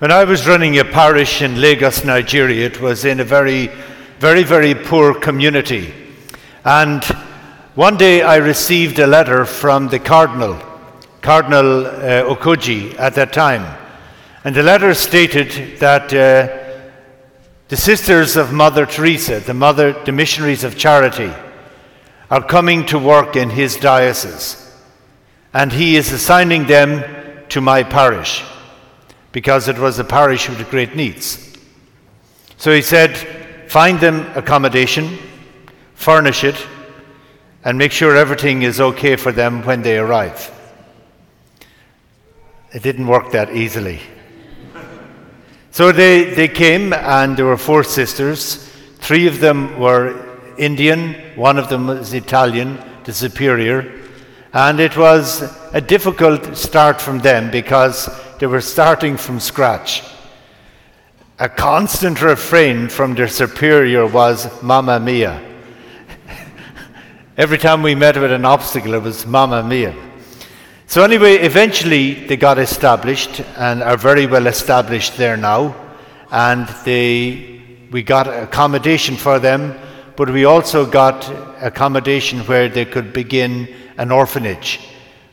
When I was running a parish in Lagos, Nigeria, it was in a very, very poor community. And one day I received a letter from the Cardinal Okoji at that time. And the letter stated that the Sisters of Mother Teresa, the Missionaries of Charity, are coming to work in his diocese. And he is assigning them to my parish, because it was a parish with great needs. So he said, find them accommodation, furnish it, and make sure everything is okay for them when they arrive. It didn't work that easily. So they came, and there were four sisters. Three of them were Indian, one of them was Italian, the superior. And it was a difficult start from them because they were starting from scratch. A constant refrain from their superior was, Mamma Mia. Every time we met with an obstacle, it was Mamma Mia. So anyway, eventually they got established and are very well established there now. And we got accommodation for them, but we also got accommodation where they could begin an orphanage,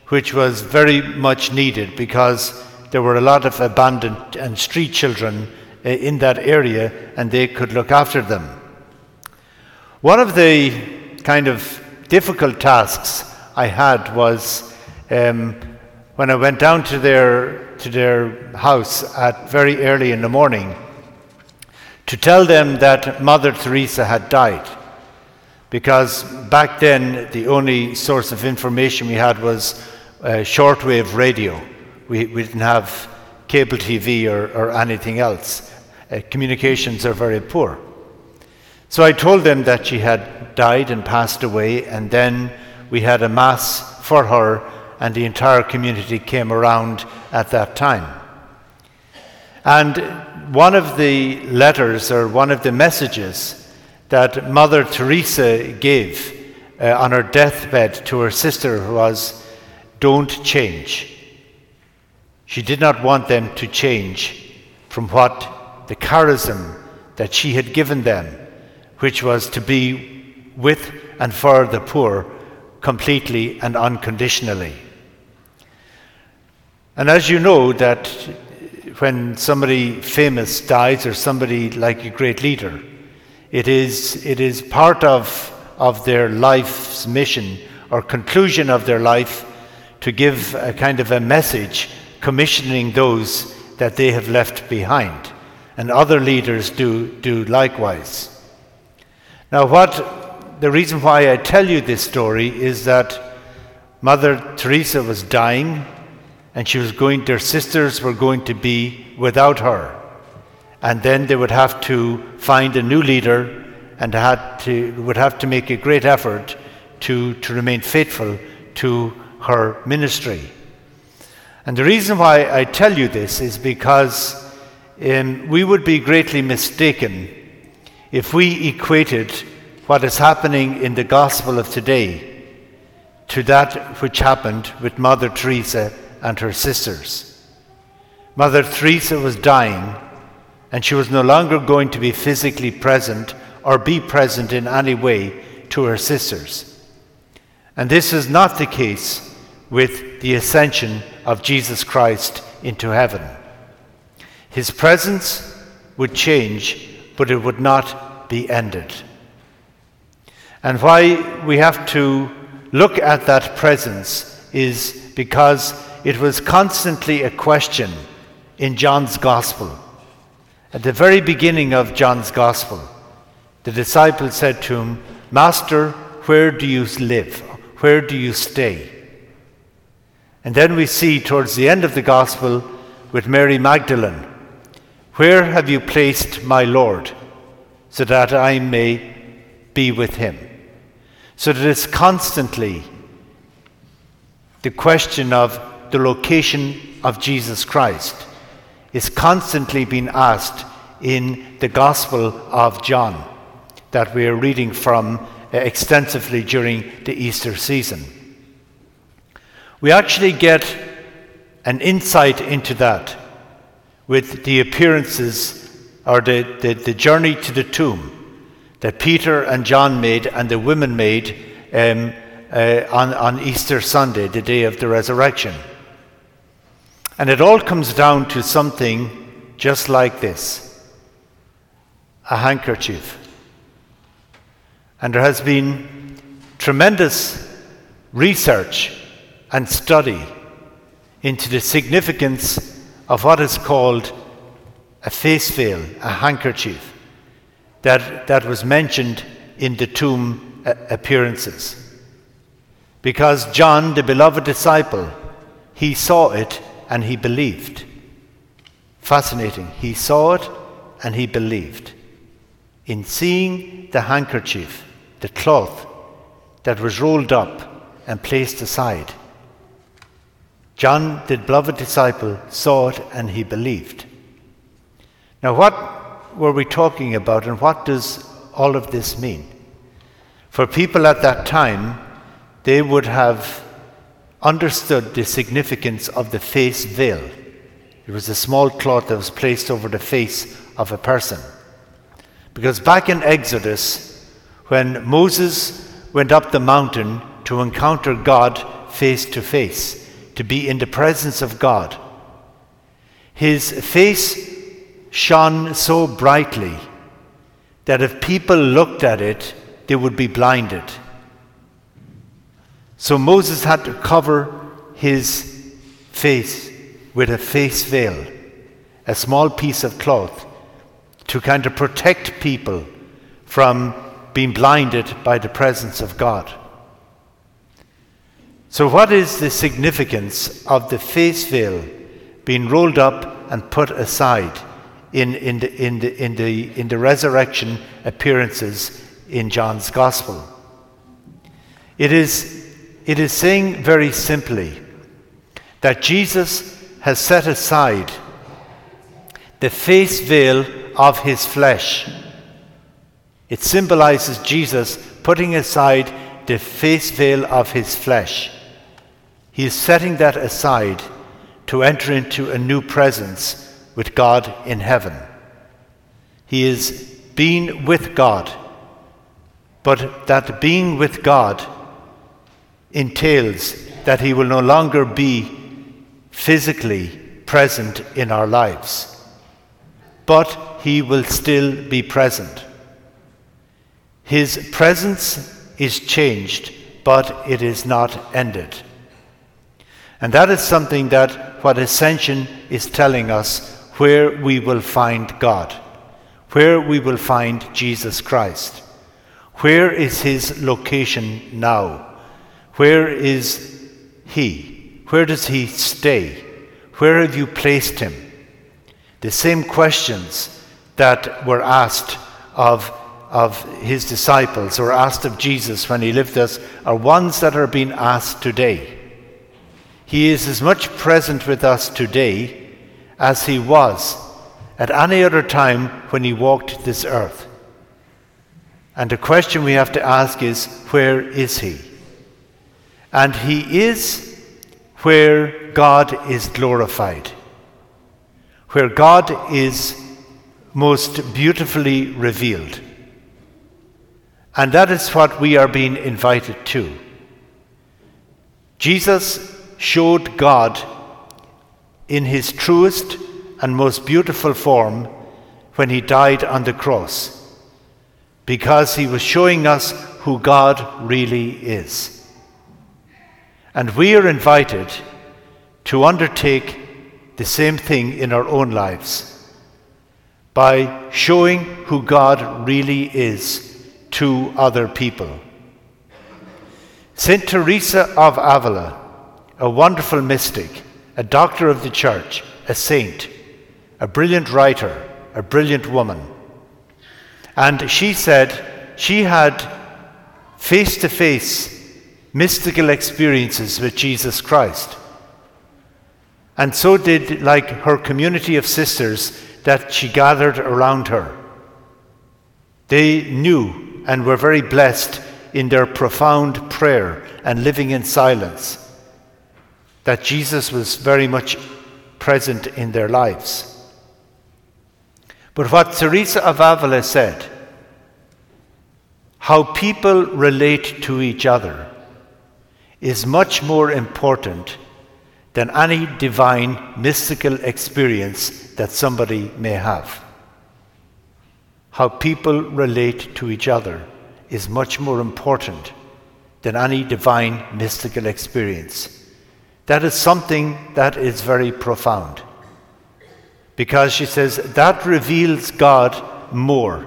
which was very much needed because there were a lot of abandoned and street children in that area, and they could look after them. One of the kind of difficult tasks I had was when I went down to their house at very early in the morning to tell them that Mother Teresa had died, because back then the only source of information we had was shortwave radio. We didn't have cable TV or anything else. Communications are very poor. So I told them that she had died and passed away, and then we had a mass for her, and the entire community came around at that time. And one of the letters, or one of the messages that Mother Teresa gave on her deathbed to her sister was, don't change. She did not want them to change from what the charism that she had given them, which was to be with and for the poor, completely and unconditionally. And as you know, that when somebody famous dies, or somebody like a great leader, it is part of their life's mission or conclusion of their life to give a kind of a message commissioning those that they have left behind. And other leaders do likewise. Now, the reason why I tell you this story is that Mother Teresa was dying, and their sisters were going to be without her. And then they would have to find a new leader, and would have to make a great effort to remain faithful to her ministry. And the reason why I tell you this is because we would be greatly mistaken if we equated what is happening in the gospel of today to that which happened with Mother Teresa and her sisters. Mother Teresa was dying, and she was no longer going to be physically present or be present in any way to her sisters. And this is not the case with the ascension of Jesus Christ into heaven. His presence would change, but it would not be ended. And why we have to look at that presence is because it was constantly a question in John's Gospel. At the very beginning of John's Gospel, the disciples said to him, Master, where do you live? Where do you stay? And then we see towards the end of the Gospel with Mary Magdalene, where have you placed my Lord, so that I may be with him? So that it's constantly the question of the location of Jesus Christ is constantly being asked in the Gospel of John that we are reading from extensively during the Easter season. We actually get an insight into that with the appearances or the journey to the tomb that Peter and John made and the women made on Easter Sunday, the day of the resurrection. And it all comes down to something just like this: a handkerchief. And there has been tremendous research and study into the significance of what is called a face veil, a handkerchief, that was mentioned in the tomb appearances. Because John, the beloved disciple, he saw it and he believed. Fascinating. He saw it and he believed. In seeing the handkerchief, the cloth that was rolled up and placed aside, John, the beloved disciple, saw it and he believed. Now, what were we talking about, and what does all of this mean? For people at that time, they would have understood the significance of the face veil. It was a small cloth that was placed over the face of a person. Because back in Exodus, when Moses went up the mountain to encounter God face to face, to be in the presence of God, his face shone so brightly that if people looked at it, they would be blinded. So Moses had to cover his face with a face veil, a small piece of cloth, to kind of protect people from being blinded by the presence of God. So what is the significance of the face veil being rolled up and put aside in the resurrection appearances in John's Gospel? It is saying very simply that Jesus has set aside the face veil of his flesh. It symbolizes Jesus putting aside the face veil of his flesh. He is setting that aside to enter into a new presence with God in heaven. He is being with God, but that being with God entails that he will no longer be physically present in our lives, but he will still be present. His presence is changed, but it is not ended. And that is something that what Ascension is telling us, where we will find God, where we will find Jesus Christ. Where is his location now? Where is he? Where does he stay? Where have you placed him? The same questions that were asked of his disciples or asked of Jesus when he lived with us are ones that are being asked today. He is as much present with us today as he was at any other time when he walked this earth. And the question we have to ask is, where is he? And he is where God is glorified, where God is most beautifully revealed. And that is what we are being invited to. Jesus showed God in his truest and most beautiful form when he died on the cross, because he was showing us who God really is. And we are invited to undertake the same thing in our own lives by showing who God really is to other people. Saint Teresa of Avila, a wonderful mystic, a doctor of the Church, a saint, a brilliant writer, a brilliant woman. And she said she had face-to-face mystical experiences with Jesus Christ. And so did her community of sisters that she gathered around her. They knew and were very blessed in their profound prayer and living in silence, that Jesus was very much present in their lives. But what Teresa of Avila said, how people relate to each other, is much more important than any divine mystical experience that somebody may have. How people relate to each other is much more important than any divine mystical experience. That is something that is very profound, because she says that reveals God more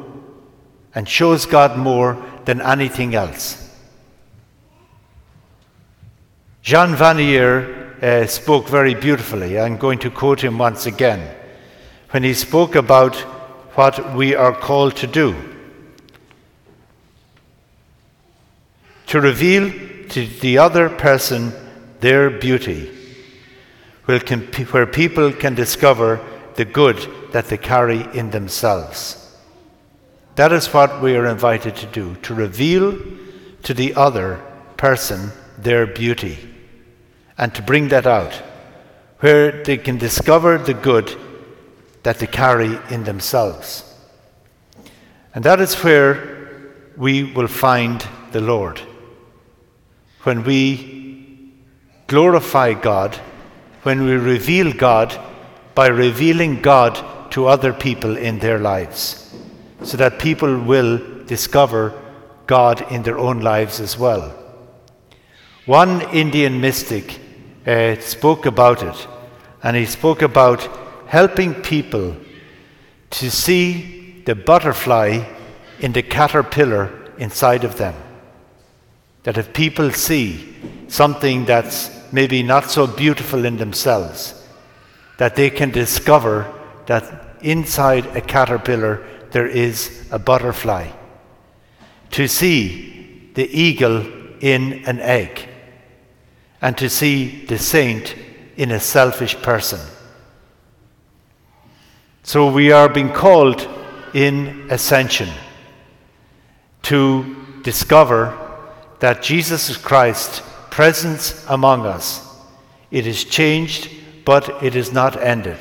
and shows God more than anything else. Jean Vanier spoke very beautifully. I'm going to quote him once again when he spoke about what we are called to do. To reveal to the other person their beauty, where people can discover the good that they carry in themselves. That is what we are invited to do, to reveal to the other person their beauty and to bring that out, where they can discover the good that they carry in themselves. And that is where we will find the Lord. When we glorify God, when we reveal God by revealing God to other people in their lives, so that people will discover God in their own lives as well. One Indian mystic spoke about it, and he spoke about helping people to see the butterfly in the caterpillar inside of them. That if people see something that's maybe not so beautiful in themselves, that they can discover that inside a caterpillar there is a butterfly. To see the eagle in an egg, and to see the saint in a selfish person. So we are being called in ascension to discover that Jesus Christ's presence among us, it is changed, but it is not ended.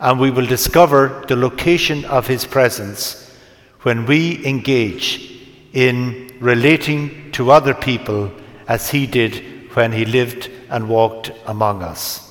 And we will discover the location of his presence when we engage in relating to other people as he did when he lived and walked among us.